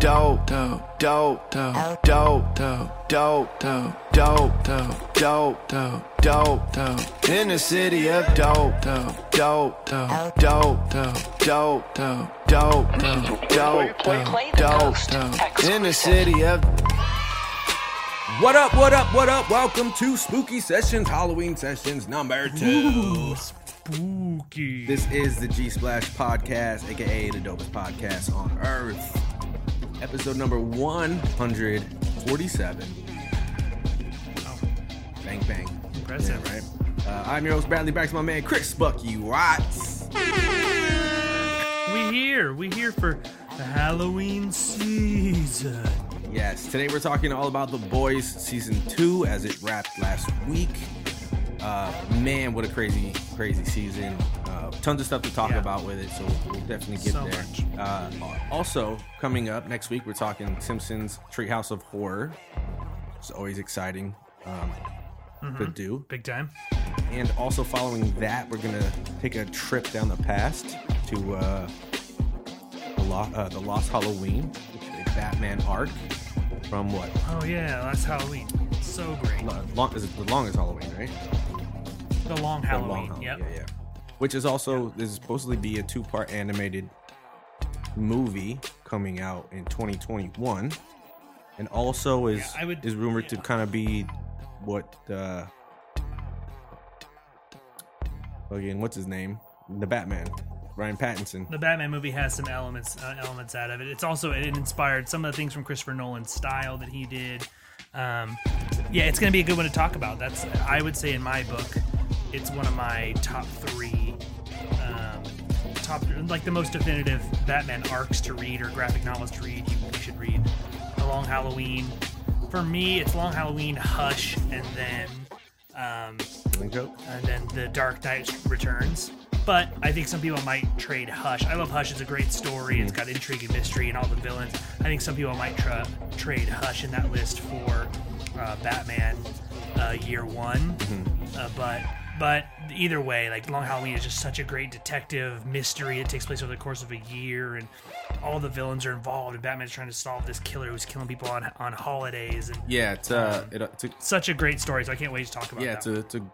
dope, in the city of dope, in the city of. What up, what up, what up? Welcome to Spooky Sessions, Halloween Sessions number 2. Ooh, spooky. This is the G Splash Podcast, aka the dopest podcast on earth. Episode number 147. Oh. Bang, bang. Impressive. Yeah, right? I'm your host, Bradley Backs, my man, Chris Bucky Watts. We here for the Halloween season. Yes, today we're talking all about The Boys Season 2 as it wrapped last week. Man, what a crazy, crazy season. Tons of stuff to talk about with it, so we'll definitely get there. Also, coming up next week, we're talking Simpsons Treehouse of Horror. It's always exciting to do. Big time. And also following that, we're going to take a trip down the past to the Lost Halloween, Batman arc from what? Oh yeah, last Halloween. So great. Is it the longest Halloween, right? The Long Halloween. Yep. Yeah. Which is also is supposedly be a two-part animated movie coming out in 2021, and also is rumored to kind of be what? What's his name? The Batman. Ryan Pattinson. The Batman movie has some elements out of it. It's also, it inspired some of the things from Christopher Nolan's style that he did. It's going to be a good one to talk about. That's, I would say in my book, it's one of my top three, the most definitive Batman arcs to read or graphic novels to read. You should read The Long Halloween. For me, it's Long Halloween, Hush, and then The Dark Knight Returns. But I think some people might trade Hush. I love Hush. It's a great story. It's got intrigue and mystery and all the villains. I think some people might trade Hush in that list for Batman year one. Mm-hmm. But either way, Long Halloween is just such a great detective mystery. It takes place over the course of a year, and all the villains are involved, and Batman's trying to solve this killer who's killing people on holidays. And yeah, it's such a great story, so I can't wait to talk about that. Yeah, it's an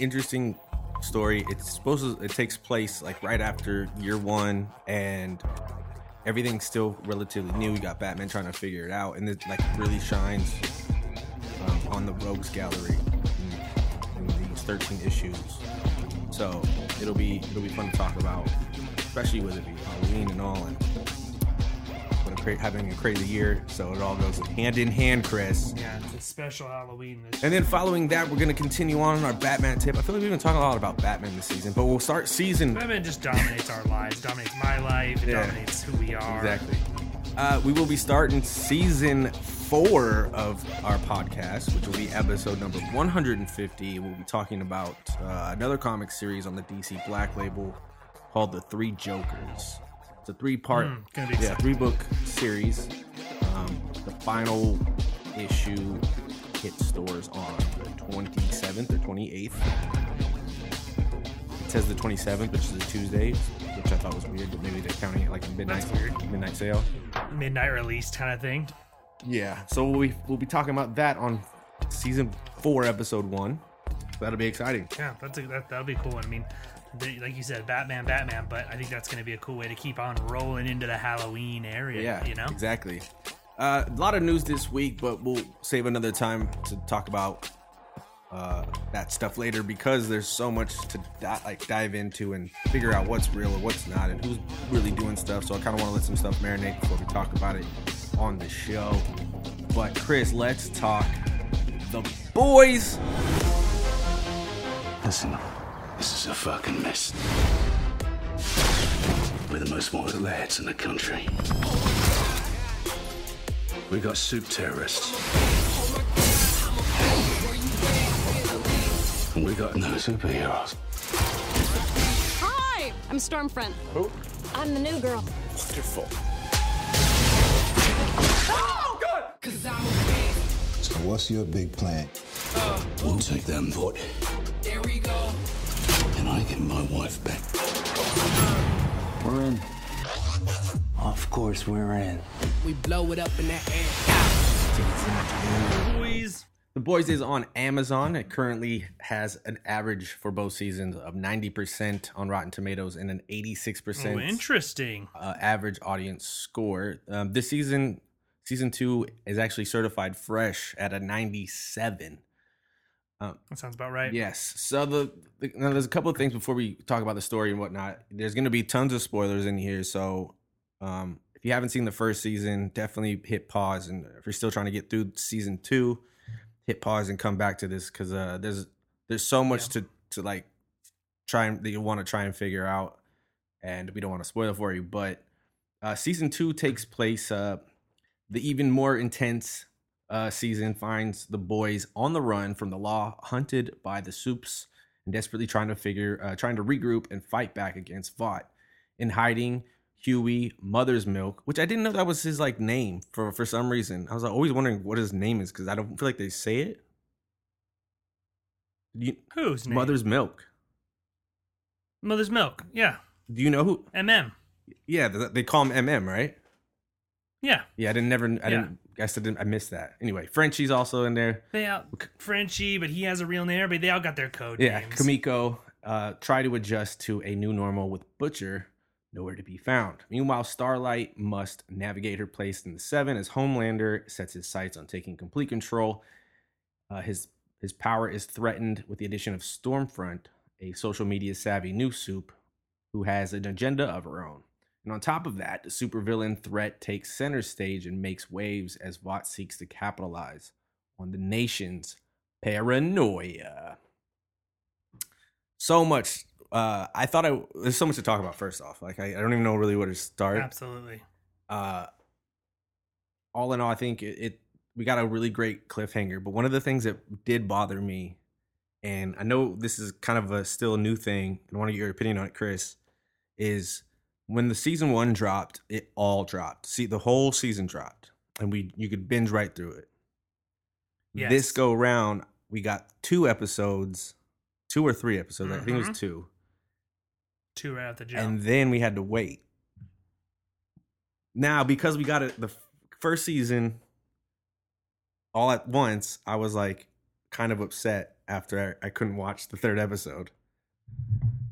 interesting story. It takes place right after year one, and everything's still relatively new. You got Batman trying to figure it out, and it really shines on the rogues gallery in these 13 issues. So it'll be fun to talk about, especially with it being Halloween and all, and having a crazy year, so it all goes hand in hand, Chris. Yeah, it's a special Halloween this year. And then following that, we're gonna continue on our Batman tip. I feel like we've been talking a lot about Batman this season, but we'll start season. Batman just dominates our lives, dominates my life, it dominates who we are. Exactly. We will be starting season 4 of our podcast, which will be episode number 150. We'll be talking about another comic series on the DC Black Label called The Three Jokers. It's a three-book series. The final issue hits stores on the 27th or 28th. It says the 27th, which is a Tuesday, which I thought was weird, but maybe they're counting it like a midnight sale, midnight release kind of thing. Yeah, so we'll be talking about that on season 4, episode 1. That'll be exciting. Yeah, that'll be cool. I mean, like you said, Batman, but I think that's going to be a cool way to keep on rolling into the Halloween area. Yeah, you know, exactly. A lot of news this week, but we'll save another time to talk about that stuff later, because there's so much to dive into and figure out what's real or what's not and who's really doing stuff. So I kind of want to let some stuff marinate before we talk about it on the show. But Chris, let's talk The Boys. Listen. This is a fucking mess. We're the most wanted lads in the country. We got soup terrorists. And we got no superheroes. Hi! I'm Stormfront. Who? I'm the new girl. Wonderful. Oh, God! So what's your big plan? We'll take them, Vought. There we go. I get my wife back. We're in. I Of course we're in. We blow it up in the air. The Boys. The Boys is on Amazon. It currently has an average for both seasons of 90% on Rotten Tomatoes and an 86% average audience score. This season, season two, is actually certified fresh at a 97. That sounds about right. Yes. So now there's a couple of things before we talk about the story and whatnot. There's going to be tons of spoilers in here. So if you haven't seen the first season, definitely hit pause. And if you're still trying to get through season two, hit pause and come back to this because there's so much to like try and, that you want to try and figure out. And we don't want to spoil it for you. But season two takes place. The even more intense season finds the boys on the run from the law, hunted by the Supes, and desperately trying to regroup and fight back against Vought. In hiding, Huey, Mother's Milk, which I didn't know that was his like name for some reason. I was always wondering what his name is because I don't feel like they say it. Whose name? Mother's Milk. Mother's Milk. Yeah. Do you know who? MM. Yeah, they call him MM, right? Yeah. Yeah, I missed that. Anyway, Frenchie's also in there. Frenchie, but he has a real name. Everybody, they all got their code names. Kimiko try to adjust to a new normal with Butcher nowhere to be found. Meanwhile, Starlight must navigate her place in the Seven as Homelander sets his sights on taking complete control. His power is threatened with the addition of Stormfront, a social media savvy new Soup who has an agenda of her own. And on top of that, the supervillain threat takes center stage and makes waves as Vought seeks to capitalize on the nation's paranoia. So much. There's so much to talk about, first off. Like, I don't even know really where to start. Absolutely. All in all, I think we got a really great cliffhanger. But one of the things that did bother me, and I know this is kind of still a new thing, and I want to get your opinion on it, Chris, is... when the season one dropped, it all dropped. See, the whole season dropped, and you could binge right through it. Yes. This go round, we got two or three episodes. Mm-hmm. I think it was two. Two right out the jump. And then we had to wait. Now, because we got it the first season all at once, I was like kind of upset after I couldn't watch the third episode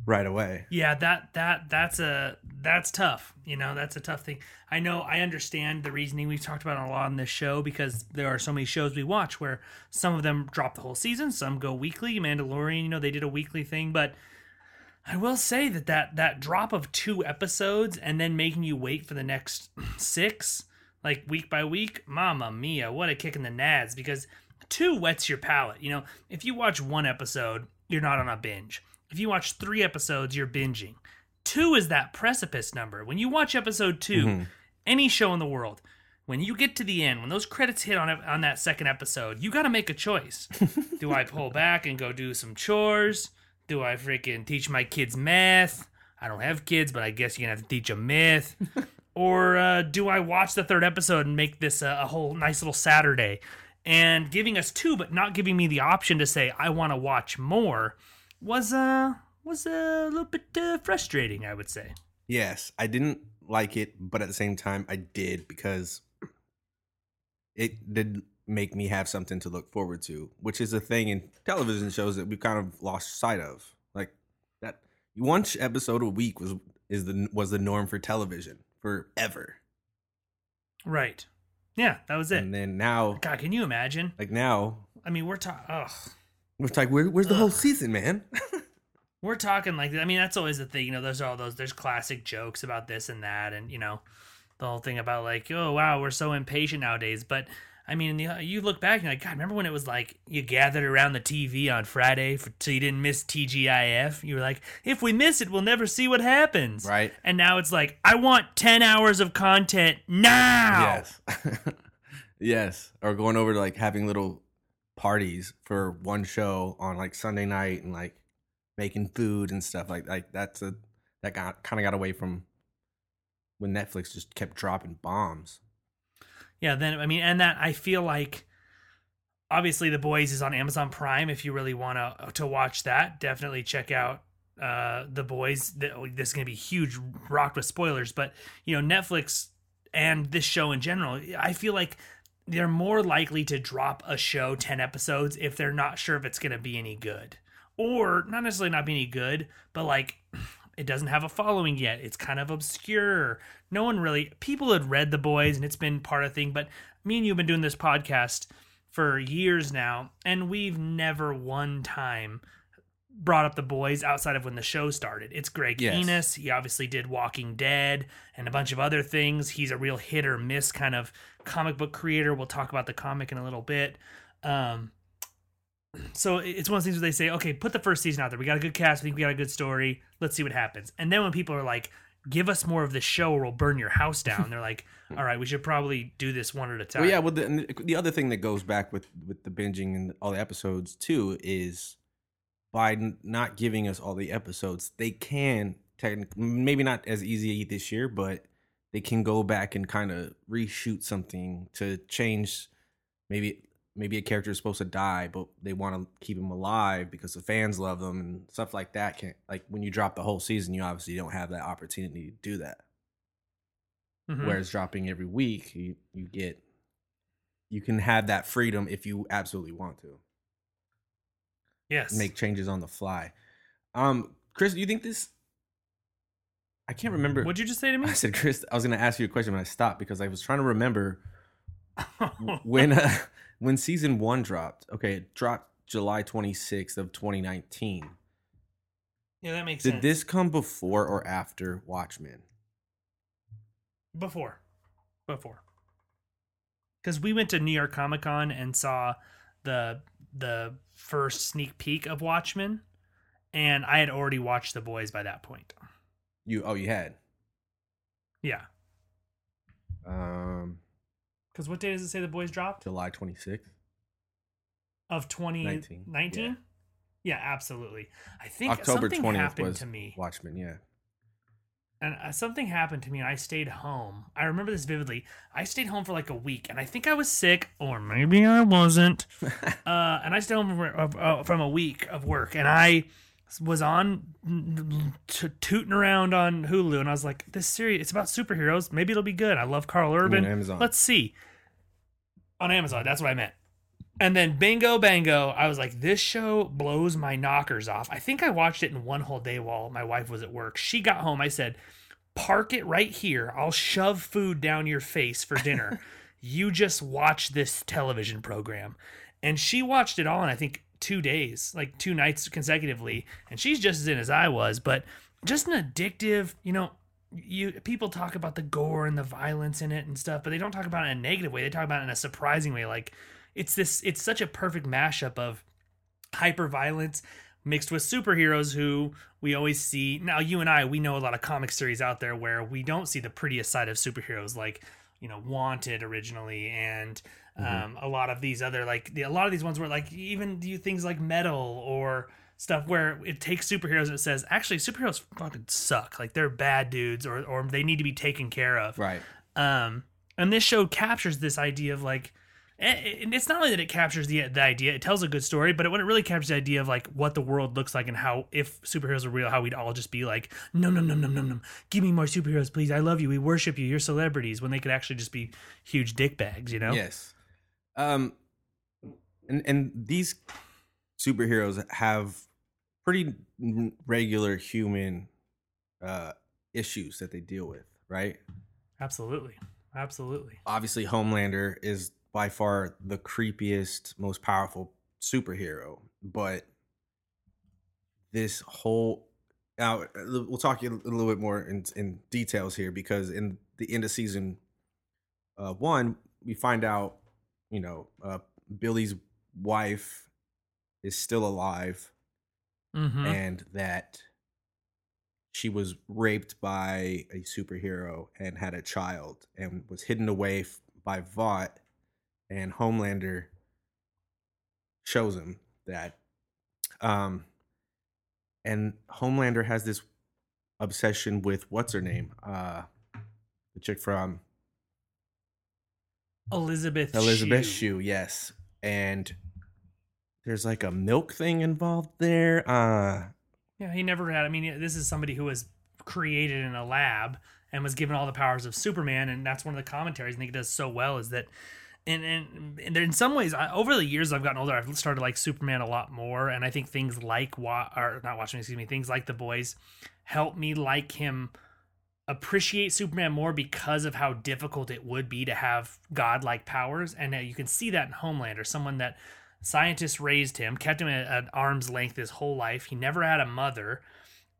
right away. Yeah, that's tough. You know, that's a tough thing. I know, I understand the reasoning. We've talked about it a lot on this show because there are so many shows we watch where some of them drop the whole season, some go weekly. Mandalorian, you know, they did a weekly thing, but I will say that drop of two episodes and then making you wait for the next six, like week by week, mama mia, what a kick in the nads, because two wets your palate. You know, if you watch one episode, you're not on a binge. If you watch three episodes, you're binging. Two is that precipice number. When you watch episode two, any show in the world, when you get to the end, when those credits hit on that second episode, you got to make a choice. Do I pull back and go do some chores? Do I freaking teach my kids math? I don't have kids, but I guess you're going to have to teach them math. Or do I watch the third episode and make this a whole nice little Saturday? And giving us two, but not giving me the option to say, I want to watch more, was a little bit frustrating, I would say. Yes, I didn't like it, but at the same time, I did because it did make me have something to look forward to, which is a thing in television shows that we've kind of lost sight of. Like that, one episode a week was the norm for television forever. Right. Yeah, that was it. And then now, God, can you imagine? Like now, I mean, we're talking. It's like, where's the whole season, man? We're talking like, I mean, that's always the thing. You know, there's classic jokes about this and that. And, you know, the whole thing about like, oh, wow, we're so impatient nowadays. But, I mean, you look back and you're like, God, remember when it was like you gathered around the TV on Friday so you didn't miss TGIF? You were like, if we miss it, we'll never see what happens. Right. And now it's like, I want 10 hours of content now. Yes. Yes. Or going over to like having little parties for one show on like Sunday night and like making food and stuff like that kind of got away from when Netflix just kept dropping bombs. Yeah, then I mean, and that I feel like obviously The Boys is on Amazon Prime. If you really want to watch that, definitely check out The Boys. This is going to be huge, rocked with spoilers, but you know Netflix and this show in general, I feel like they're more likely to drop a show 10 episodes if they're not sure if it's going to be any good. Or not necessarily not be any good, but like it doesn't have a following yet. It's kind of obscure. No one really, people had read The Boys and it's been part of the thing, but me and you have been doing this podcast for years now, and we've never one time brought up The Boys outside of when the show started. It's Greg Enos. He obviously did Walking Dead and a bunch of other things. He's a real hit or miss kind of comic book creator. We'll talk about the comic in a little bit. So it's one of those things where they say, okay, put the first season out there. We got a good cast. We think we got a good story. Let's see what happens. And then when people are like, give us more of this show or we'll burn your house down, they're like, all right, we should probably do this one at a time. Well, yeah, well, the other thing that goes back with the binging and all the episodes, too, is by not giving us all the episodes, they can, maybe not as easy this year, but they can go back and kind of reshoot something to change maybe a character is supposed to die, but they want to keep him alive because the fans love them and stuff like that. Like when you drop the whole season, you obviously don't have that opportunity to do that. Mm-hmm. Whereas dropping every week, you can have that freedom if you absolutely want to. Yes. Make changes on the fly. Chris, do you think this? I can't remember. What'd you just say to me? I said, Chris, I was going to ask you a question, but I stopped because I was trying to remember when season one dropped. Okay, it dropped July 26th of 2019. Yeah, that makes sense. Did this come before or after Watchmen? Before. Because we went to New York Comic Con and saw the first sneak peek of Watchmen, and I had already watched The Boys by that point. You had? Yeah. Because what day does it say The Boys dropped? July 26th. Of 2019? 19. Yeah, absolutely. I think October 20th happened was to me. Watchmen, yeah. And something happened to me and I stayed home. I remember this vividly. I stayed home for like a week and I think I was sick, or maybe I wasn't. And I stayed home from a week of work and I was on tooting around on Hulu and I was like, this series, it's about superheroes. Maybe it'll be good. I love Carl Urban. On Amazon. Let's see. On Amazon. That's what I meant. And then bingo, bango, I was like, this show blows my knockers off. I think I watched it in one whole day while my wife was at work. She got home. I said, park it right here. I'll shove food down your face for dinner. You just watch this television program. And she watched it all in, I think, 2 days, like 2 nights consecutively. And she's just as in as I was, but just an addictive, people talk about the gore and the violence in it and stuff, but they don't talk about it in a negative way. They talk about it in a surprising way, like... It's such a perfect mashup of hyper violence mixed with superheroes who we always see. Now, you and I, we know a lot of comic series out there where we don't see the prettiest side of superheroes, like, Wanted originally. And a lot of these other, a lot of these ones where like even do things like Metal or stuff where it takes superheroes and it says, actually, superheroes fucking suck. Like they're bad dudes or they need to be taken care of. Right. And this show captures this idea of like, and it's not only that it captures the idea, it tells a good story, but when it really captures the idea of like what the world looks like and how, if superheroes were real, how we'd all just be like, no, no, no, no, no, no, give me more superheroes, please. I love you. We worship you. You're celebrities, when they could actually just be huge dick bags, Yes. And these superheroes have pretty regular human issues that they deal with, right? Absolutely. Obviously, Homelander is by far the creepiest, most powerful superhero, but this whole, now we'll talk a little bit more in details here, because in the end of season one, we find out, Billy's wife is still alive and that she was raped by a superhero and had a child and was hidden away by Vought. And Homelander shows him that. And Homelander has this obsession with what's her name? The chick from Elizabeth Shue, yes. And there's like a milk thing involved there. He never had. I mean, this is somebody who was created in a lab and was given all the powers of Superman. And that's one of the commentaries I think it does so well, is that and in some ways, over the years I've gotten older, I've started to like Superman a lot more. And I think things like things like The Boys help me like him, appreciate Superman more because of how difficult it would be to have godlike powers. And you can see that in Homelander, someone that scientists raised him, kept him at arm's length his whole life. He never had a mother.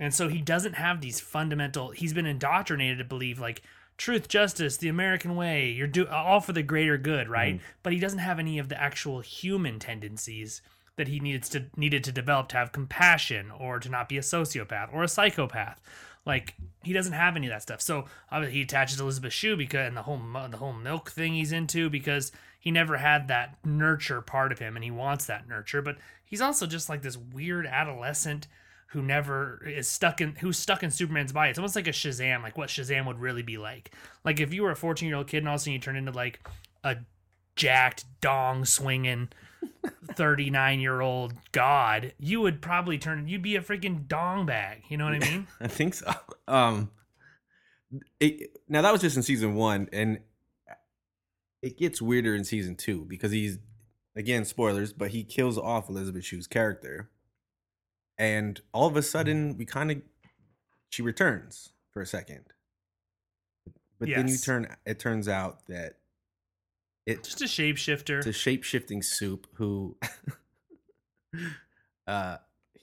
And so he doesn't have these fundamental, he's been indoctrinated to believe like truth, justice, the American way, you're all for the greater good, right? Mm. But he doesn't have any of the actual human tendencies that he needed to develop to have compassion or to not be a sociopath or a psychopath. Like, he doesn't have any of that stuff. So obviously he attaches to Elizabeth Shue because, and the whole milk thing he's into, because he never had that nurture part of him, and he wants that nurture. But he's also just like this weird adolescent who's stuck in Superman's body. It's almost like a Shazam, like what Shazam would really be like. Like if you were a 14-year-old kid and all of a sudden you turned into like a jacked, dong-swinging 39-year-old god, you would probably you'd be a freaking dong bag. You know what I mean? I think so. Now that was just in season one, and it gets weirder in season two because he's, again, spoilers, but he kills off Elizabeth Shue's character. And all of a sudden she returns for a second. But yes. Then it turns out that it's just a shapeshifter. It's a shape-shifting soup who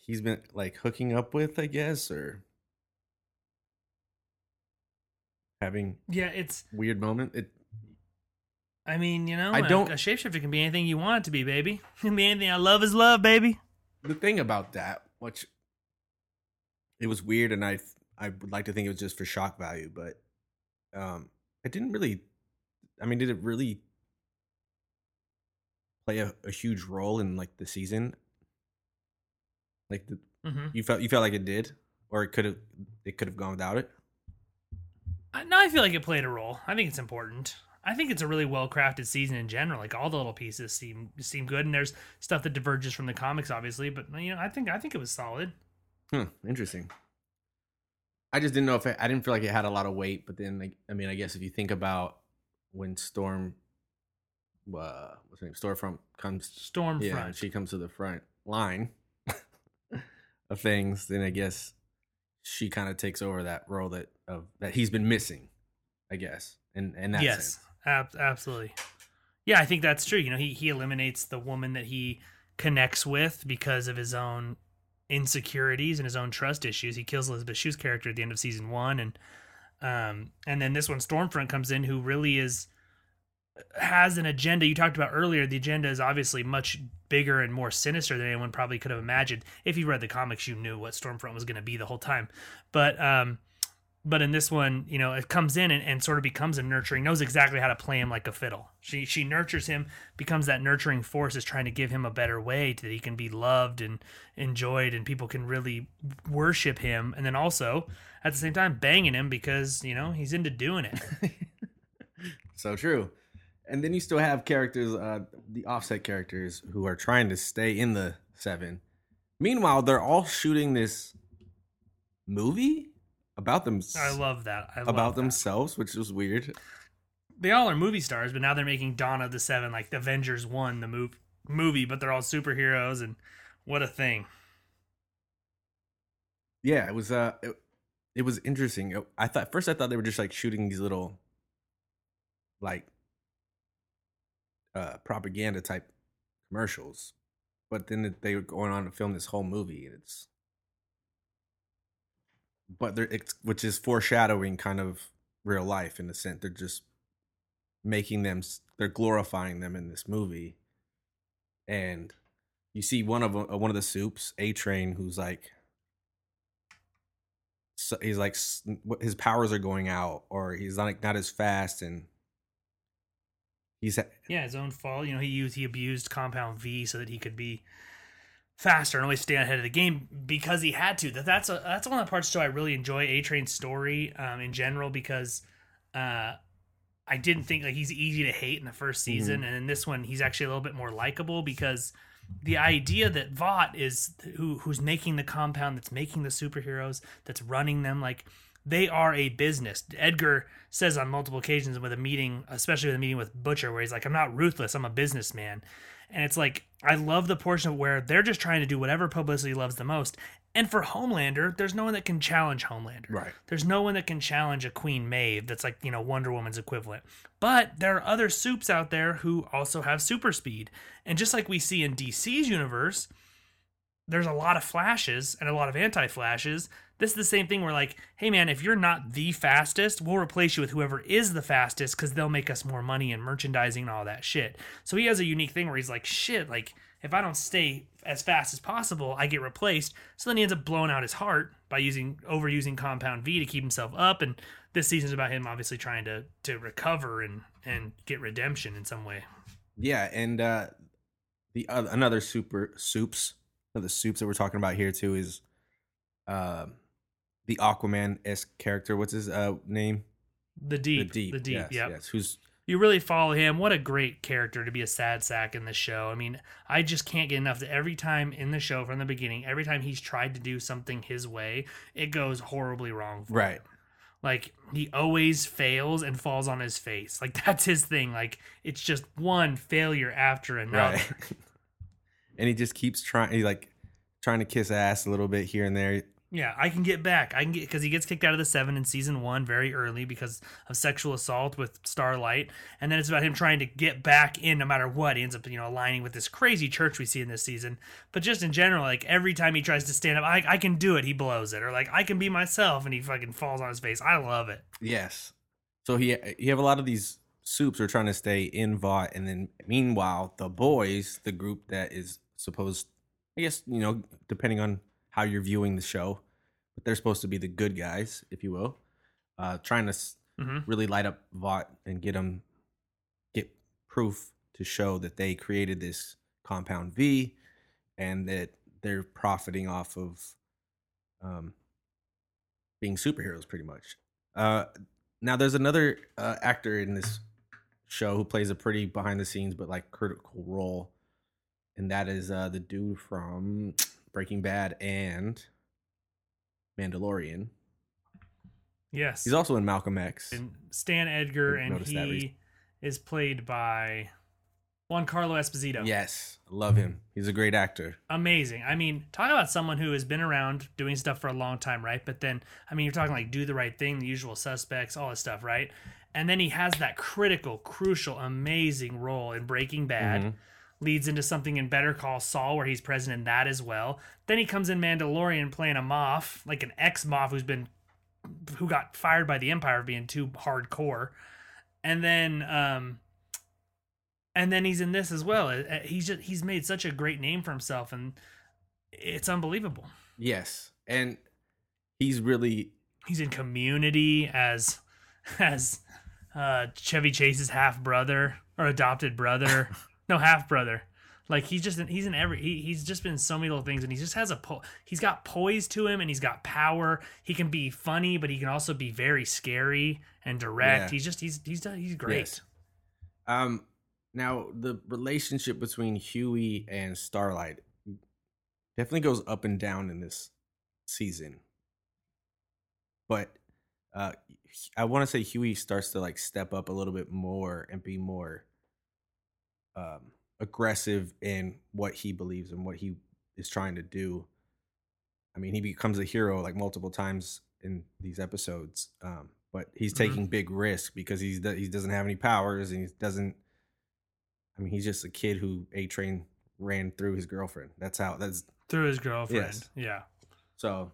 he's been like hooking up with, I guess, or having it's weird moment. A shapeshifter can be anything you want it to be, baby. It can be anything. I love is love, baby. The thing about that, which it was weird, and I would like to think it was just for shock value, but did it really play a huge role in like the season? Like you felt like it did, or it could have gone without it? No, I feel like it played a role. I think it's important. I think it's a really well-crafted season in general. Like all the little pieces seem good, and there's stuff that diverges from the comics, obviously. But I think it was solid. Huh, interesting. I just didn't know if I didn't feel like it had a lot of weight. But then, I guess if you think about when Stormfront, yeah, she comes to the front line of things, then I guess she kind of takes over that role that he's been missing, I guess. In that sense. Absolutely. Yeah, I think that's true. You know, he eliminates the woman that he connects with because of his own insecurities and his own trust issues. He kills Elizabeth Shue's character at the end of season one, and then this one, Stormfront, comes in, who really has an agenda. You talked about earlier, the agenda is obviously much bigger and more sinister than anyone probably could have imagined. If you read the comics, you knew what Stormfront was going to be the whole time, But in this one, you know, it comes in and sort of becomes a nurturing, knows exactly how to play him like a fiddle. She nurtures him, becomes that nurturing force, is trying to give him a better way so that he can be loved and enjoyed and people can really worship him. And then also, at the same time, banging him because, you know, he's into doing it. So true. And then you still have characters, the offset characters, who are trying to stay in the Seven. Meanwhile, they're all shooting this movie about them. I love that. Themselves, which was weird. They all are movie stars, but now they're making Dawn of the Seven, like the Avengers 1, the movie, but they're all superheroes, and what a thing. Yeah, it was. It was interesting. I thought they were just like shooting these little, like, propaganda type commercials, but then they were going on to film this whole movie, and it's. But which is foreshadowing kind of real life in a sense. They're just they're glorifying them in this movie. And you see one of the soups, A-Train, who's like, so he's like, his powers are going out, or he's not as fast, and he's his own fault. You know, he abused Compound V so that he could be faster and always stay ahead of the game because he had to. That's one of the parts too I really enjoy A-Train's story in general, because I didn't think, like, he's easy to hate in the first season, and in this one he's actually a little bit more likable, because the idea that Vought is who's making the compound, that's making the superheroes, that's running them, like they are a business. Edgar says on multiple occasions with a meeting, especially with a meeting with Butcher, where he's like, I'm not ruthless, I'm a businessman. And it's like, I love the portion where they're just trying to do whatever publicity loves the most. And for Homelander, there's no one that can challenge Homelander. Right. There's no one that can challenge a Queen Maeve that's like, you know, Wonder Woman's equivalent. But there are other soups out there who also have super speed. And just like we see in DC's universe, there's a lot of flashes and a lot of anti-flashes. This is the same thing where like, hey man, if you're not the fastest, we'll replace you with whoever is the fastest because they'll make us more money and merchandising and all that shit. So he has a unique thing where he's like, shit, like if I don't stay as fast as possible, I get replaced. So then he ends up blowing out his heart by overusing Compound V to keep himself up. And this season's about him obviously trying to recover and get redemption in some way. Yeah, and another soups that we're talking about here too is the Aquaman-esque character. What's his name? The Deep. Yes, yeah. Yes. Who's you really follow him. What a great character to be a sad sack in the show. I mean, I just can't get enough that every time in the show from the beginning, every time he's tried to do something his way, it goes horribly wrong for him. Like, he always fails and falls on his face. Like, that's his thing. Like, it's just one failure after another. Right. And he just keeps trying to kiss ass a little bit here and there. Yeah, I can get back. Because he gets kicked out of the 7 in season 1 very early because of sexual assault with Starlight. And then it's about him trying to get back in no matter what. He ends up, you know, aligning with this crazy church we see in this season. But just in general, like every time he tries to stand up, I can do it, he blows it. Or like, I can be myself, and he fucking falls on his face. I love it. Yes. So he have a lot of these soups are trying to stay in Vought. And then meanwhile, the boys, the group that is supposed, I guess, you know, depending on how you're viewing the show, but they're supposed to be the good guys, if you will, trying to really light up Vought and get proof to show that they created this Compound V and that they're profiting off of being superheroes pretty much. Now, there's another actor in this show who plays a pretty behind the scenes but like critical role, and that is the dude from Breaking Bad and Mandalorian. Yes. He's also in Malcolm X. And Stan Edgar, and he is played by Giancarlo Esposito. Yes. Love him. He's a great actor. Amazing. I mean, talk about someone who has been around doing stuff for a long time, right? But then, I mean, you're talking like Do the Right Thing, The Usual Suspects, all this stuff, right? And then he has that critical, crucial, amazing role in Breaking Bad. Mm-hmm. Leads into something in Better Call Saul where he's present in that as well. Then he comes in Mandalorian playing a Moff, like an ex-Moff who got fired by the Empire for being too hardcore. And then he's in this as well. He's made such a great name for himself, and it's unbelievable. Yes. And he's in Community as Chevy Chase's adopted brother. No, half brother. Like he's just been in so many little things, and he just has he's got poise to him, and he's got power. He can be funny, but he can also be very scary and direct. Yeah. He's great. Yes. Now the relationship between Huey and Starlight definitely goes up and down in this season, but I want to say Huey starts to like step up a little bit more and be more aggressive in what he believes and what he is trying to do. I mean, he becomes a hero like multiple times in these episodes, but he's taking big risks because he doesn't have any powers, and he's just a kid who A-Train ran through his girlfriend. That's through his girlfriend. Yes. Yeah. So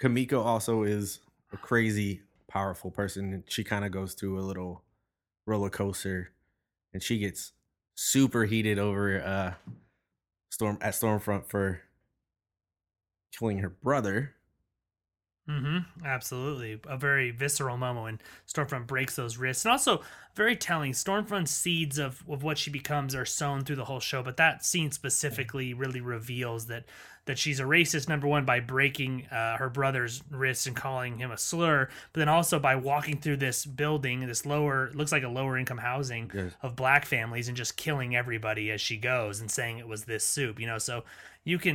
Kimiko also is a crazy powerful person. She kind of goes through a little roller coaster, and she gets super heated over Stormfront for killing her brother. Mm-hmm. Absolutely. A very visceral moment when Stormfront breaks those wrists. And also very telling. Stormfront's seeds of what she becomes are sown through the whole show, but that scene specifically really reveals that she's a racist, number one, by breaking her brother's wrists and calling him a slur, but then also by walking through this building, looks like a lower income housing of black families, and just killing everybody as she goes and saying it was this soup, you know? So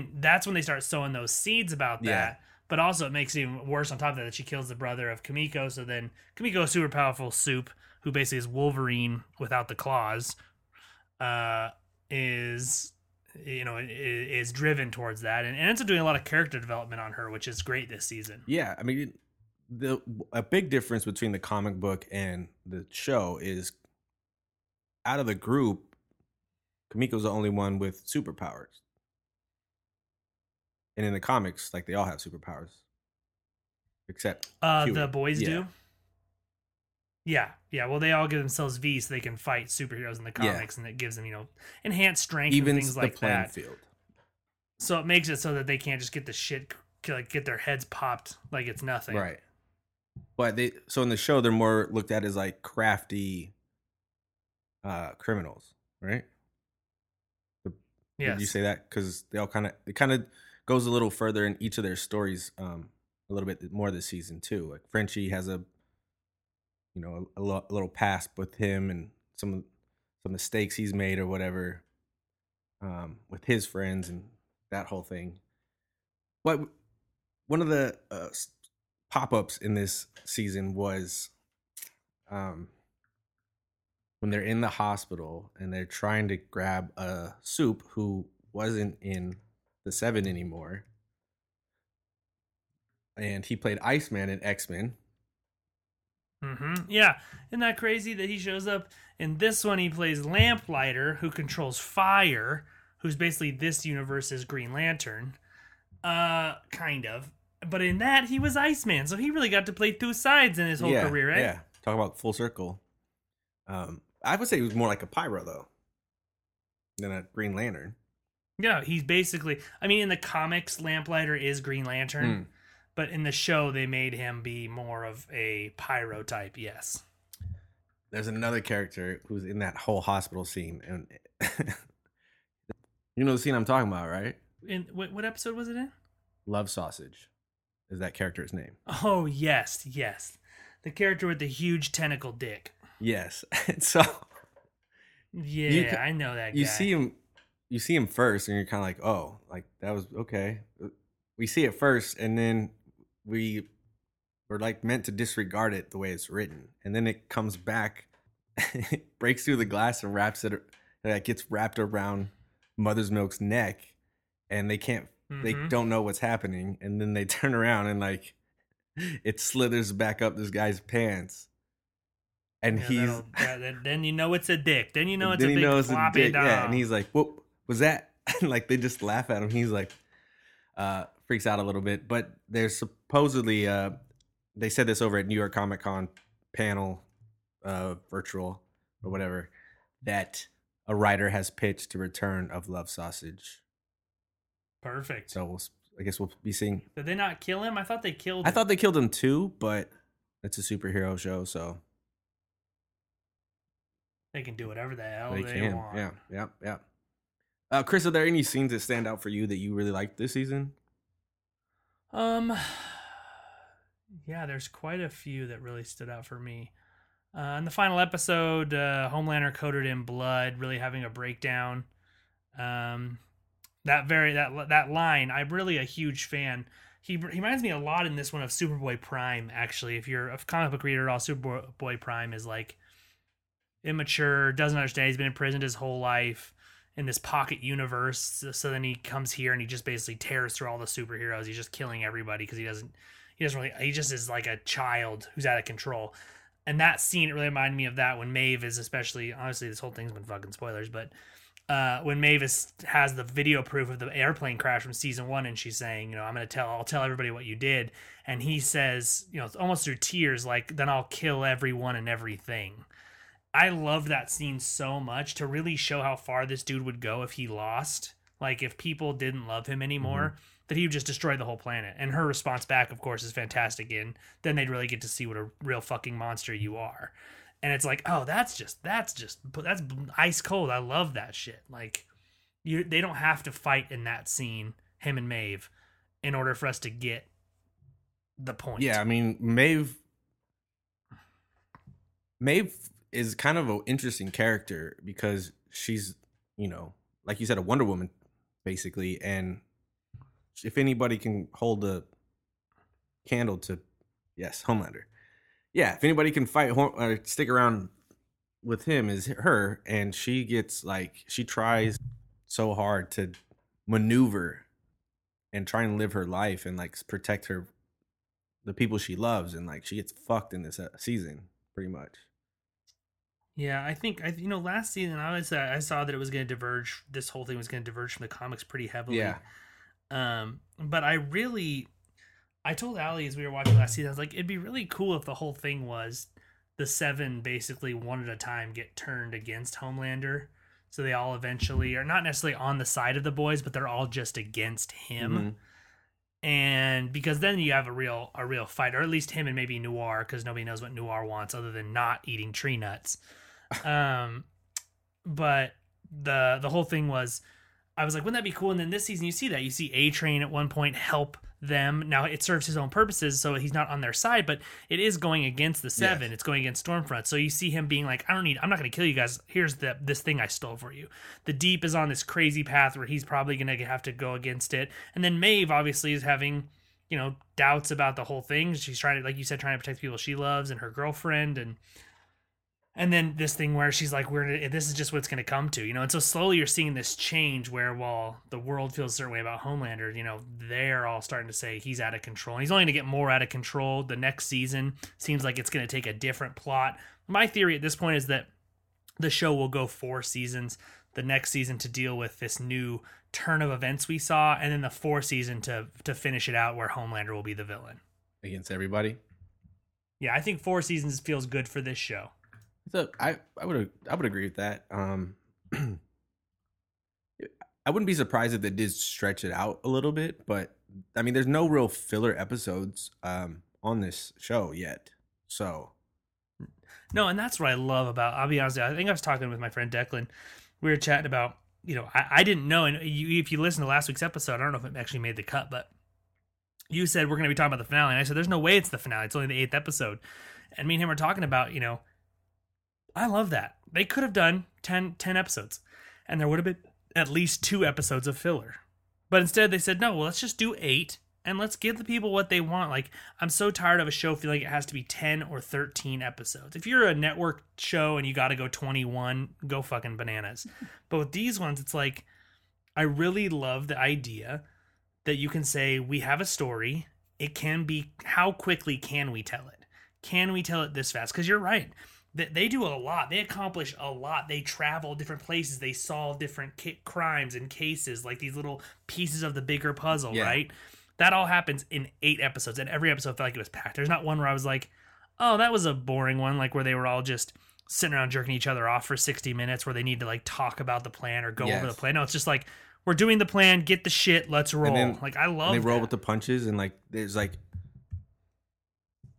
that's when they start sowing those seeds about that. Yeah. But also it makes it even worse on top of that, that she kills the brother of Kimiko. So then Kimiko is super powerful Soup, who basically is Wolverine without the claws, is driven towards that. And ends up doing a lot of character development on her, which is great this season. Yeah, I mean, a big difference between the comic book and the show is out of the group, Kamiko's the only one with superpowers. And in the comics, like, they all have superpowers. Except the boys do? Yeah. Yeah. Well, they all give themselves V so they can fight superheroes in the comics, and it gives them, enhanced strength and things like that. Even the playing field. So it makes it so that they can't just get the shit, like, get their heads popped like it's nothing. Right. But so in the show, they're more looked at as, like, crafty criminals, right? Yes. Did you say that? Because they all kind of goes a little further in each of their stories, a little bit more this season too. Like Frenchie has a little past with him and some mistakes he's made or whatever, with his friends and that whole thing. But one of the pop-ups in this season was when they're in the hospital and they're trying to grab a Soup who wasn't in the Seven anymore, and he played Iceman in X-Men. Mm-hmm. Yeah, isn't that crazy that he shows up in this one? He plays Lamplighter, who controls fire, who's basically this universe's Green Lantern, kind of. But in that, he was Iceman, so he really got to play two sides in his whole career, right? Yeah, talk about full circle. I would say he was more like a pyro though than a Green Lantern. Yeah, he's basically, I mean, in the comics, Lamplighter is Green Lantern, but in the show, they made him be more of a pyro type, yes. There's another character who's in that whole hospital scene, and you know the scene I'm talking about, right? In what episode was it in? Love Sausage is that character's name. Oh, yes. The character with the huge tentacle dick. Yes, so... Yeah, I know that guy. You see him first, and you're kind of like, oh, like, that was okay. We see it first, and then we were, like, meant to disregard it the way it's written. And then it comes back, it breaks through the glass and wraps it, like, gets wrapped around Mother's Milk's neck, and they can't, they don't know what's happening. And then they turn around, and, like, it slithers back up this guy's pants. And then you know it's a dick. Then you know it's a big floppy dog. Yeah, and he's like, whoop. Was that like they just laugh at him? He's like, freaks out a little bit. But there's supposedly, they said this over at New York Comic Con panel, virtual or whatever, that a writer has pitched a return of Love Sausage. Perfect. So I guess we'll be seeing. Did they not kill him? I thought they killed him. I thought they killed him too, but it's a superhero show, so they can do whatever the hell they want. Yeah. Chris, are there any scenes that stand out for you that you really liked this season? Yeah, there's quite a few that really stood out for me. In the final episode, Homelander coated in blood, really having a breakdown. That line, I'm really a huge fan. He reminds me a lot in this one of Superboy Prime. Actually, if you're a comic book reader at all, Superboy Prime is like immature, doesn't understand. He's been imprisoned his whole life in this pocket universe, so then he comes here and he just basically tears through all the superheroes. He's just killing everybody because he just is like a child who's out of control. And that scene, it really reminded me of that when Maeve is, especially, honestly, this whole thing's been fucking spoilers, but when Maeve has the video proof of the airplane crash from season one, and she's saying, I'll tell everybody what you did. And he says, it's almost through tears, like, then I'll kill everyone and everything. I love that scene so much to really show how far this dude would go if he lost. Like, if people didn't love him anymore, that he would just destroy the whole planet. And her response back, of course, is fantastic. And then they'd really get to see what a real fucking monster you are. And it's like, oh, that's ice cold. I love that shit. Like, they don't have to fight in that scene, him and Maeve, in order for us to get the point. Yeah, I mean, Maeve is kind of an interesting character because she's, like you said, a Wonder Woman, basically. And if anybody can hold a candle to, yes, Homelander. Yeah, if anybody can fight or stick around with him is her, and she gets like, she tries so hard to maneuver and try and live her life and like protect her, the people she loves, and like she gets fucked in this season pretty much. Yeah, I think, you know, last season I saw that it was going to diverge. This whole thing was going to diverge from the comics pretty heavily. Yeah. But I told Allie as we were watching last season, I was like, it'd be really cool if the whole thing was the seven basically one at a time get turned against Homelander. So they all eventually are not necessarily on the side of the boys, but they're all just against him. Mm-hmm. And because then you have a real fight, or at least him and maybe Noir, because nobody knows what Noir wants other than not eating tree nuts. But the whole thing was, I was like, wouldn't that be cool? And then this season, you see A-Train at one point help them. Now it serves his own purposes, so he's not on their side, but it is going against the seven. Yes. It's going against Stormfront. So you see him being like, I'm not going to kill you guys. Here's this thing I stole for you. The Deep is on this crazy path where he's probably going to have to go against it. And then Maeve obviously is having, you know, doubts about the whole thing. She's trying to, like you said, protect people she loves and her girlfriend, and then this thing where she's like, this is just what it's going to come to, you know? And so slowly you're seeing this change where, while the world feels a certain way about Homelander, you know, they're all starting to say he's out of control. And he's only going to get more out of control the next season. Seems like it's going to take a different plot. My theory at this point is that the show will go 4 seasons, the next season to deal with this new turn of events we saw, and then the 4th season to finish it out where Homelander will be the villain. Against everybody? Yeah, I think 4 seasons feels good for this show. So I would agree with that. I wouldn't be surprised if they did stretch it out a little bit, but I mean, there's no real filler episodes on this show yet. So no, and that's what I love about. I'll be honest. I think I was talking with my friend Declan. We were chatting about, you know, I didn't know, and if you listen to last week's episode, I don't know if it actually made the cut, but you said we're going to be talking about the finale, and I said there's no way it's the finale. It's only the 8th episode, and me and him were talking about, you know, I love that. They could have done 10 episodes, and there would have been at least 2 episodes of filler. But instead they said, no, well, let's just do 8, and let's give the people what they want. Like, I'm so tired of a show feeling like it has to be 10 or 13 episodes. If you're a network show and you got to go 21, go fucking bananas. But with these ones, it's like, I really love the idea that you can say, we have a story. It can be, how quickly can we tell it? Can we tell it this fast? Because you're right. They do a lot. They accomplish a lot. They travel different places. They solve different crimes and cases, like these little pieces of the bigger puzzle, yeah. Right? That all happens in 8 episodes, and every episode felt like it was packed. There's not one where I was like, oh, that was a boring one, like where they were all just sitting around jerking each other off for 60 minutes where they need to like talk about the plan or go over the plan. No, it's just like, we're doing the plan, get the shit, let's roll. Then, like, I love They roll with the punches, and like there's like...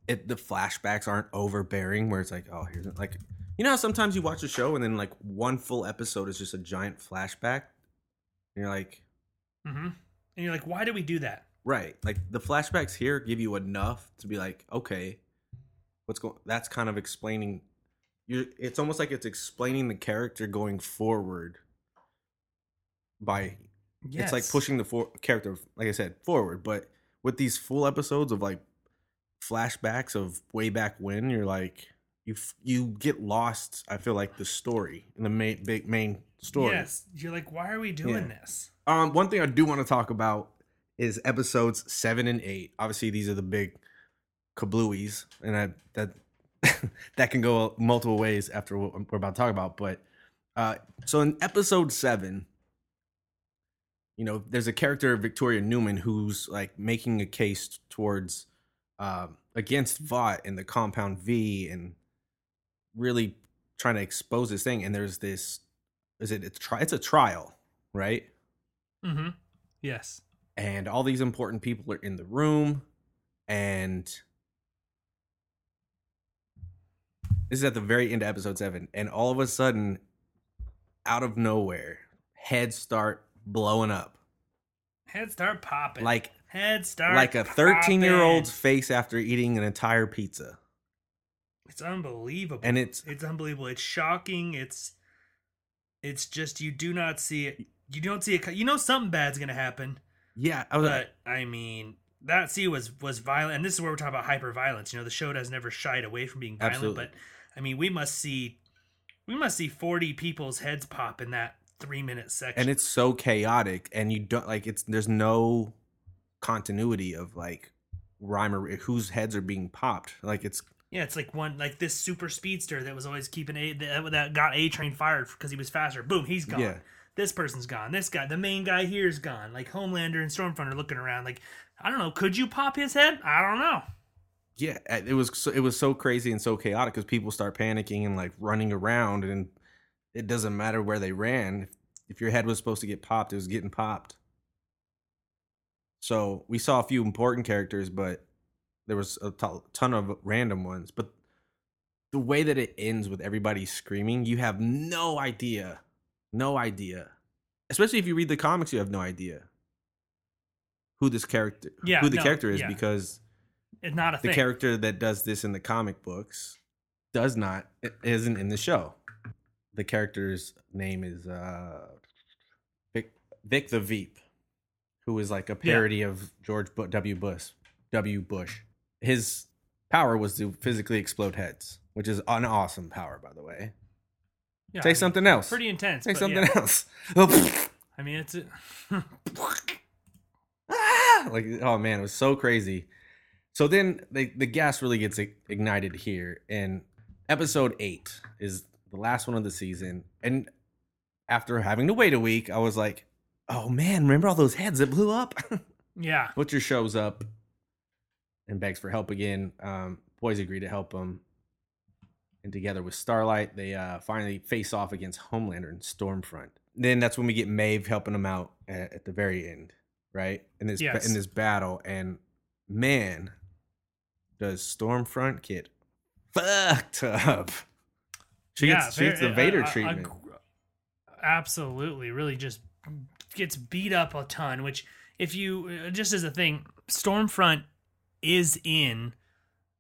the flashbacks aren't overbearing where it's like, oh, here's like, you know how sometimes you watch a show and then like one full episode is just a giant flashback, and you're like, mm-hmm. And you're like, why do we do that? Right, like the flashbacks here give you enough to be like, okay, what's going? That's kind of explaining. It's almost like it's explaining the character going forward. It's like pushing the character, like I said, forward. But with these full episodes of like flashbacks of way back when, you're like, you get lost. I feel like the story in the main story. Yes, you're like, why are we doing this? One thing I do want to talk about is episodes 7 and 8. Obviously, these are the big kablooies, and that can go multiple ways after what we're about to talk about. But so in episode 7, you know, there's a character, Victoria Newman, who's like making a case towards. Against Vought and the Compound V, and really trying to expose this thing. And there's it's a trial, right? Mm-hmm. Yes. And all these important people are in the room, and this is at the very end of episode 7. And all of a sudden, out of nowhere, heads start blowing up. Heads start popping. Like. Head start like a 13-year-old's face after eating an entire pizza. It's unbelievable, and it's unbelievable. It's shocking. It's just, you do not see it. You don't see it. You know something bad's gonna happen. Yeah, I mean, that scene was violent, and this is where we're talking about hyper violence. You know, the show has never shied away from being violent. Absolutely. But I mean, we must see 40 people's heads pop in that 3-minute section, and it's so chaotic, and you don't like it's. There's no continuity of like rhyme or whose heads are being popped. Like it's. Yeah, it's like one like this super speedster that was always keeping that got A-Train fired because he was faster. Boom, he's gone. Yeah. This person's gone. This guy, the main guy here is gone. Like Homelander and Stormfront are looking around. Like, I don't know. Could you pop his head? I don't know. Yeah, it was so crazy and so chaotic because people start panicking and like running around, and it doesn't matter where they ran. If your head was supposed to get popped, it was getting popped. So we saw a few important characters, but. There was a ton of random ones, but the way that it ends with everybody screaming, you have no idea. Especially if you read the comics, you have no idea who the character is. Because it's not a thing. The character that does this in the comic books isn't in the show. The character's name is Vic the Veep, who is like a parody of George W. Bush. His power was to physically explode heads, which is an awesome power, by the way. Yeah, Take something else. Pretty intense. Take something else. I mean, it's... like, oh, man, it was so crazy. So then the gas really gets ignited here. And episode 8 is the last one of the season. And after having to wait a week, I was like, oh, man, remember all those heads that blew up? Yeah. Butcher shows up and begs for help again. Boys agree to help him. And together with Starlight, they finally face off against Homelander and Stormfront. Then that's when we get Maeve helping them out at the very end, right? In this battle. And man, does Stormfront get fucked up. She gets the Vader treatment. Absolutely. Really just gets beat up a ton, which if you, just as a thing, Stormfront is in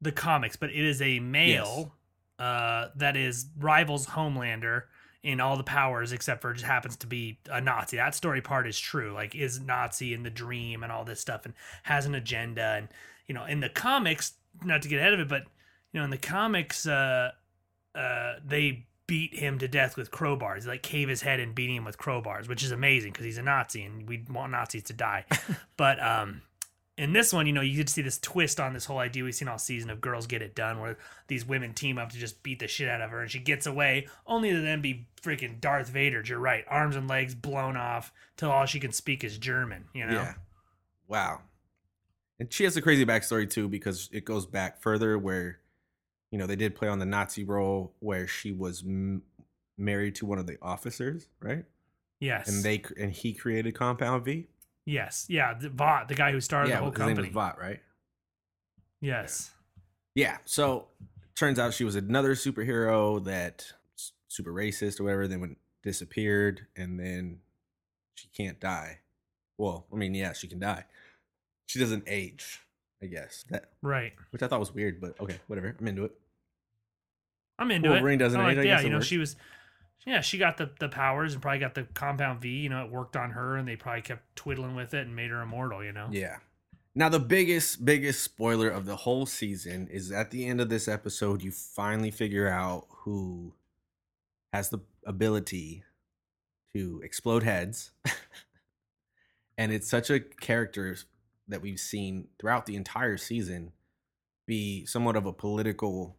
the comics, but it is a male that is rivals Homelander in all the powers except for just happens to be a Nazi. That story part is true, like is Nazi in the dream and all this stuff and has an agenda. And, you know, in the comics, not to get ahead of it, but, you know, in the comics, they beat him to death with crowbars. They like cave his head and beat him with crowbars, which is amazing because he's a Nazi and we want Nazis to die. But, in this one, you know, you get to see this twist on this whole idea we've seen all season of Girls Get It Done, where these women team up to just beat the shit out of her, and she gets away, only to then be freaking Darth Vader. You're right. Arms and legs blown off till all she can speak is German, you know? Yeah. Wow. And she has a crazy backstory, too, because it goes back further where, you know, they did play on the Nazi role where she was married to one of the officers, right? Yes. And he created Compound V. Yes. Yeah. Vought, the guy who started the whole company. His name was Vought, right? Yes. Yeah. So turns out she was another superhero that super racist or whatever, then went disappeared, and then she can't die. Well, I mean, yeah, she can die. She doesn't age, I guess. Right. Which I thought was weird, but okay, whatever. I'm into it. Wolverine doesn't age, I guess. Yeah, you know, she was... Yeah, she got the powers and probably got the Compound V. You know, it worked on her, and they probably kept twiddling with it and made her immortal, you know? Yeah. Now, the biggest spoiler of the whole season is at the end of this episode, you finally figure out who has the ability to explode heads. And it's such a character that we've seen throughout the entire season be somewhat of a political...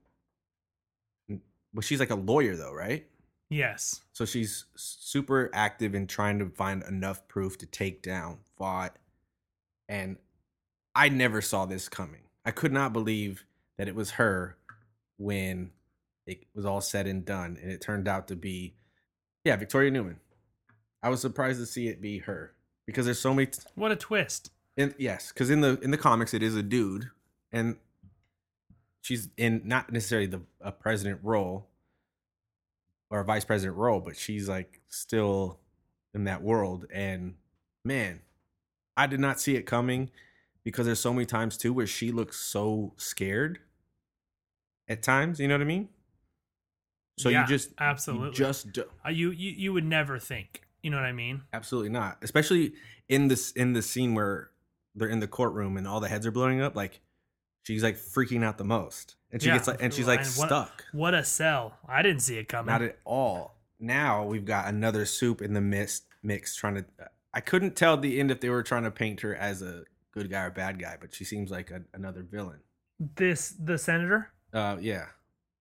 Well, she's like a lawyer, though, right? Yes. So she's super active in trying to find enough proof to take down Vought. And I never saw this coming. I could not believe that it was her when it was all said and done. And it turned out to be, Victoria Newman. I was surprised to see it be her because there's so many. What a twist. And yes, because in the comics, it is a dude. And she's in not necessarily a president role. Or a vice president role, but she's like still in that world. And man, I did not see it coming because there's so many times too where she looks so scared at times, you know what I mean? So yeah, you would never think, you know what I mean? Absolutely not. Especially in the scene where they're in the courtroom and all the heads are blowing up, like she's like freaking out the most, and she gets like, and she's like, and stuck. What a sell! I didn't see it coming. Not at all. Now we've got another soup in the mix trying to. I couldn't tell at the end if they were trying to paint her as a good guy or bad guy, but she seems like another villain. The senator. Yeah,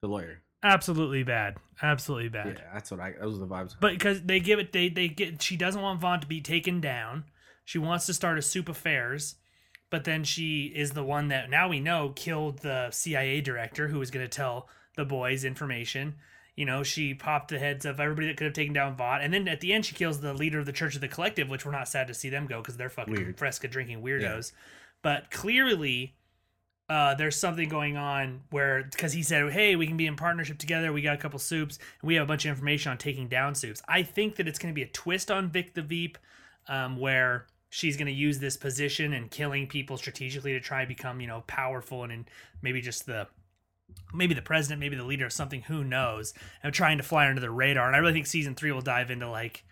the lawyer. Absolutely bad. Absolutely bad. Yeah, that's what I. Those are the vibes. But because they give it, they get. She doesn't want Vaughn to be taken down. She wants to start a soup affairs, but then she is the one that now we know killed the CIA director who was going to tell the boys information. You know, she popped the heads of everybody that could have taken down Vought. And then at the end, she kills the leader of the Church of the Collective, which we're not sad to see them go because they're fucking weird. Fresca drinking weirdos. Yeah. But clearly, there's something going on where, because he said, hey, we can be in partnership together. We got a couple soups. And we have a bunch of information on taking down soups. I think that it's going to be a twist on Vic the Veep where she's going to use this position and killing people strategically to try and become, you know, powerful and maybe just the president, maybe the leader of something, who knows, and trying to fly under the radar. And I really think season 3 will dive into like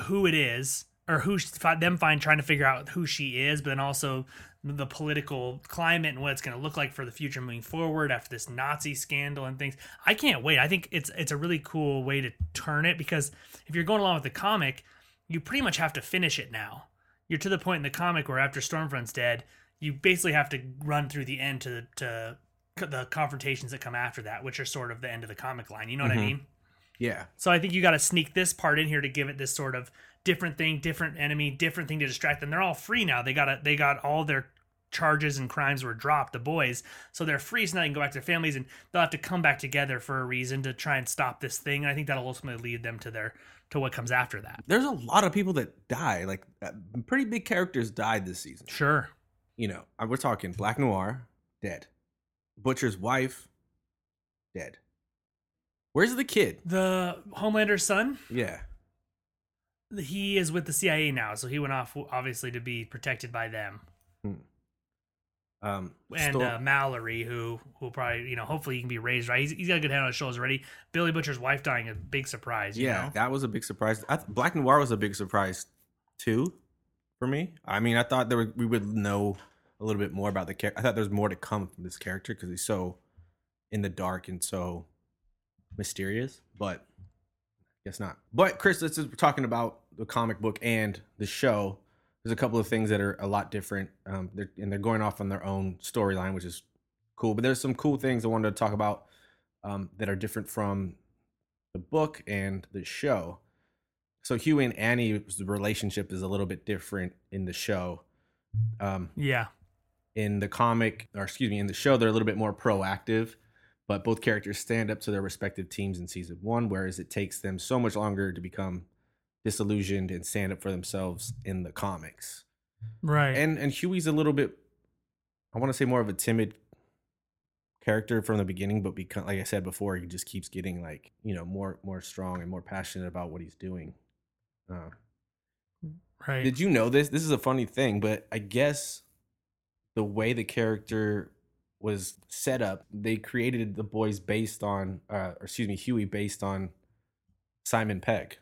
who it is or who them find trying to figure out who she is, but then also the political climate and what it's going to look like for the future moving forward after this Nazi scandal and things. I can't wait. I think it's a really cool way to turn it, because if you're going along with the comic, you pretty much have to finish it now. You're to the point in the comic where after Stormfront's dead, you basically have to run through the end to the confrontations that come after that, which are sort of the end of the comic line. You know what I mean? Yeah. So I think you got to sneak this part in here to give it this sort of different thing, different enemy, different thing to distract them. They're all free now. They got all their charges and crimes were dropped, the boys. So they're free, so now they can go back to their families, and they'll have to come back together for a reason to try and stop this thing. And I think that'll ultimately lead them to what comes after that. There's a lot of people that die. Like, pretty big characters died this season. Sure. You know, we're talking Black Noir, dead. Butcher's wife, dead. Where's the kid? The Homelander's son? Yeah. He is with the CIA now, so he went off, obviously, to be protected by them. Hmm. Mallory, who probably, you know, hopefully he can be raised right. He's got a good head on his shoulders already. Billy Butcher's wife dying, a big surprise. You know? That was a big surprise. Black Noir was a big surprise too for me. I mean, I thought we would know a little bit more about the character. I thought there's more to come from this character because he's so in the dark and so mysterious. But I guess not. But Chris, this is talking about the comic book and the show. There's a couple of things that are a lot different, and they're going off on their own storyline, which is cool. But there's some cool things I wanted to talk about that are different from the book and the show. So Huey and Annie's relationship is a little bit different in the show. In the comic, or excuse me, in the show, they're a little bit more proactive, but both characters stand up to their respective teams in season one, whereas it takes them so much longer to become disillusioned and stand up for themselves in the comics. Right. And Huey's a little bit, I want to say, more of a timid character from the beginning, but because, like I said before, he just keeps getting, like, you know, more strong and more passionate about what he's doing. Right. Did you know this? This is a funny thing, but I guess the way the character was set up, they created the boys based on, Huey based on Simon Pegg.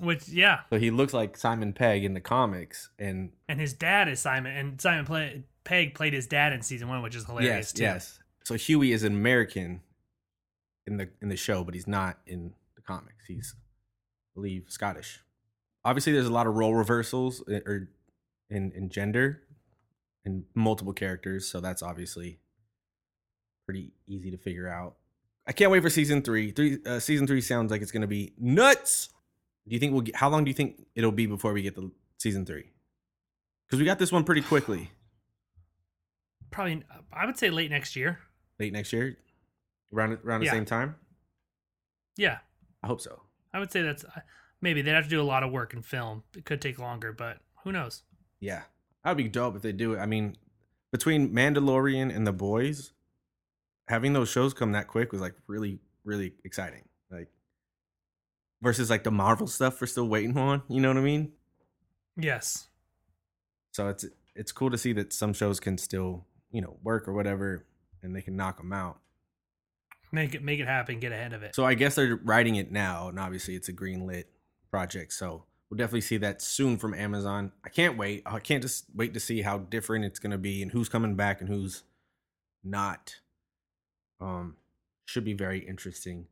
Which, yeah. So he looks like Simon Pegg in the comics. And his dad is Simon. And Pegg played his dad in season one, which is hilarious, too. Yes. So Huey is an American in the show, but he's not in the comics. He's, I believe, Scottish. Obviously, there's a lot of role reversals or in gender in multiple characters. So that's obviously pretty easy to figure out. I can't wait for season three. Season three sounds like it's going to be nuts. Do you think how long do you think it'll be before we get the season three? Because we got this one pretty quickly. Probably, I would say late next year. Late next year, around the same time. Yeah, I hope so. I would say that's maybe they'd have to do a lot of work and film. It could take longer, but who knows? Yeah, that'd be dope if they do it. I mean, between Mandalorian and The Boys, having those shows come that quick was like really, really exciting. Like. Versus like the Marvel stuff we're still waiting on, you know what I mean? Yes. So it's cool to see that some shows can still, you know, work or whatever, and they can knock them out. Make it happen, get ahead of it. So I guess they're writing it now, and obviously it's a green lit project. So We'll definitely see that soon from Amazon. I can't wait. I can't just wait to see how different it's going to be and who's coming back and who's not. Should be very interesting.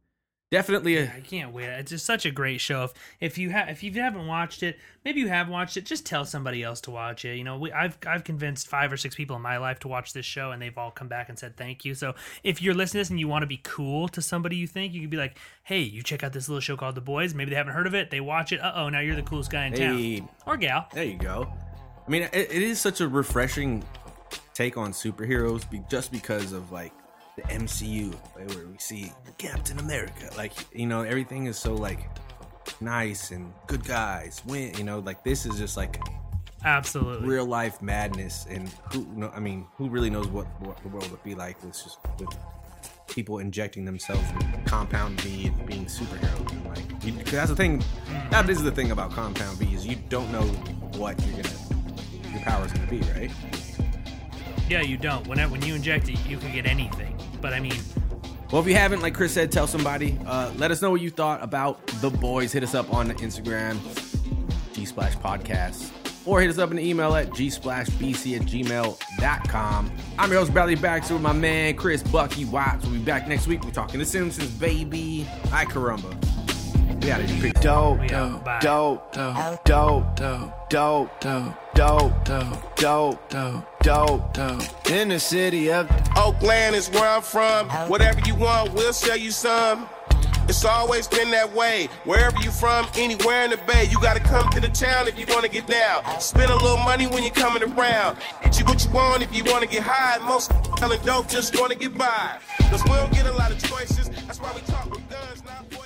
Definitely. I can't wait. It's just such a great show. If you haven't watched it, maybe you have watched it, just tell somebody else to watch it. You know, I've convinced 5 or 6 people in my life to watch this show, and they've all come back and said thank you. So if you're listening to this and you want to be cool to somebody you think, you could be like, hey, you check out this little show called The Boys. Maybe they haven't heard of it. They watch it. Uh-oh, now you're the coolest guy in town. Or gal. There you go. I mean, it is such a refreshing take on superheroes just because of, like, the MCU, where we see Captain America, like, you know, everything is so, like, nice and good guys win, you know, like, this is just, like, absolutely real life madness, and who really knows what the world would be like with people injecting themselves with Compound V and being superheroes, and, like, because that's the thing. That is the thing about Compound V, is you don't know what your power is gonna be, right? Yeah, you don't. When you inject it, you can get anything. But I mean, well, if you haven't, like Chris said, tell somebody. Let us know what you thought about The Boys. Hit us up on Instagram, G Splash Podcast, or hit us up in the email at gsplashbc@gmail.com. I'm your host, Bradley Backs, with my man Chris Bucky Watts. We'll be back next week. We're talking The Simpsons, baby. Hi, Caramba. We out of here. Dope. In the city of Oakland is where I'm from. Whatever you want, we'll sell you some. It's always been that way. Wherever you from, anywhere in the Bay, you gotta come to the town if you wanna get down. Spend a little money when you're coming around. Get you what you want if you wanna get high. Most selling dope just wanna get by. Cause we don't get a lot of choices. That's why we talk with guns, not boys.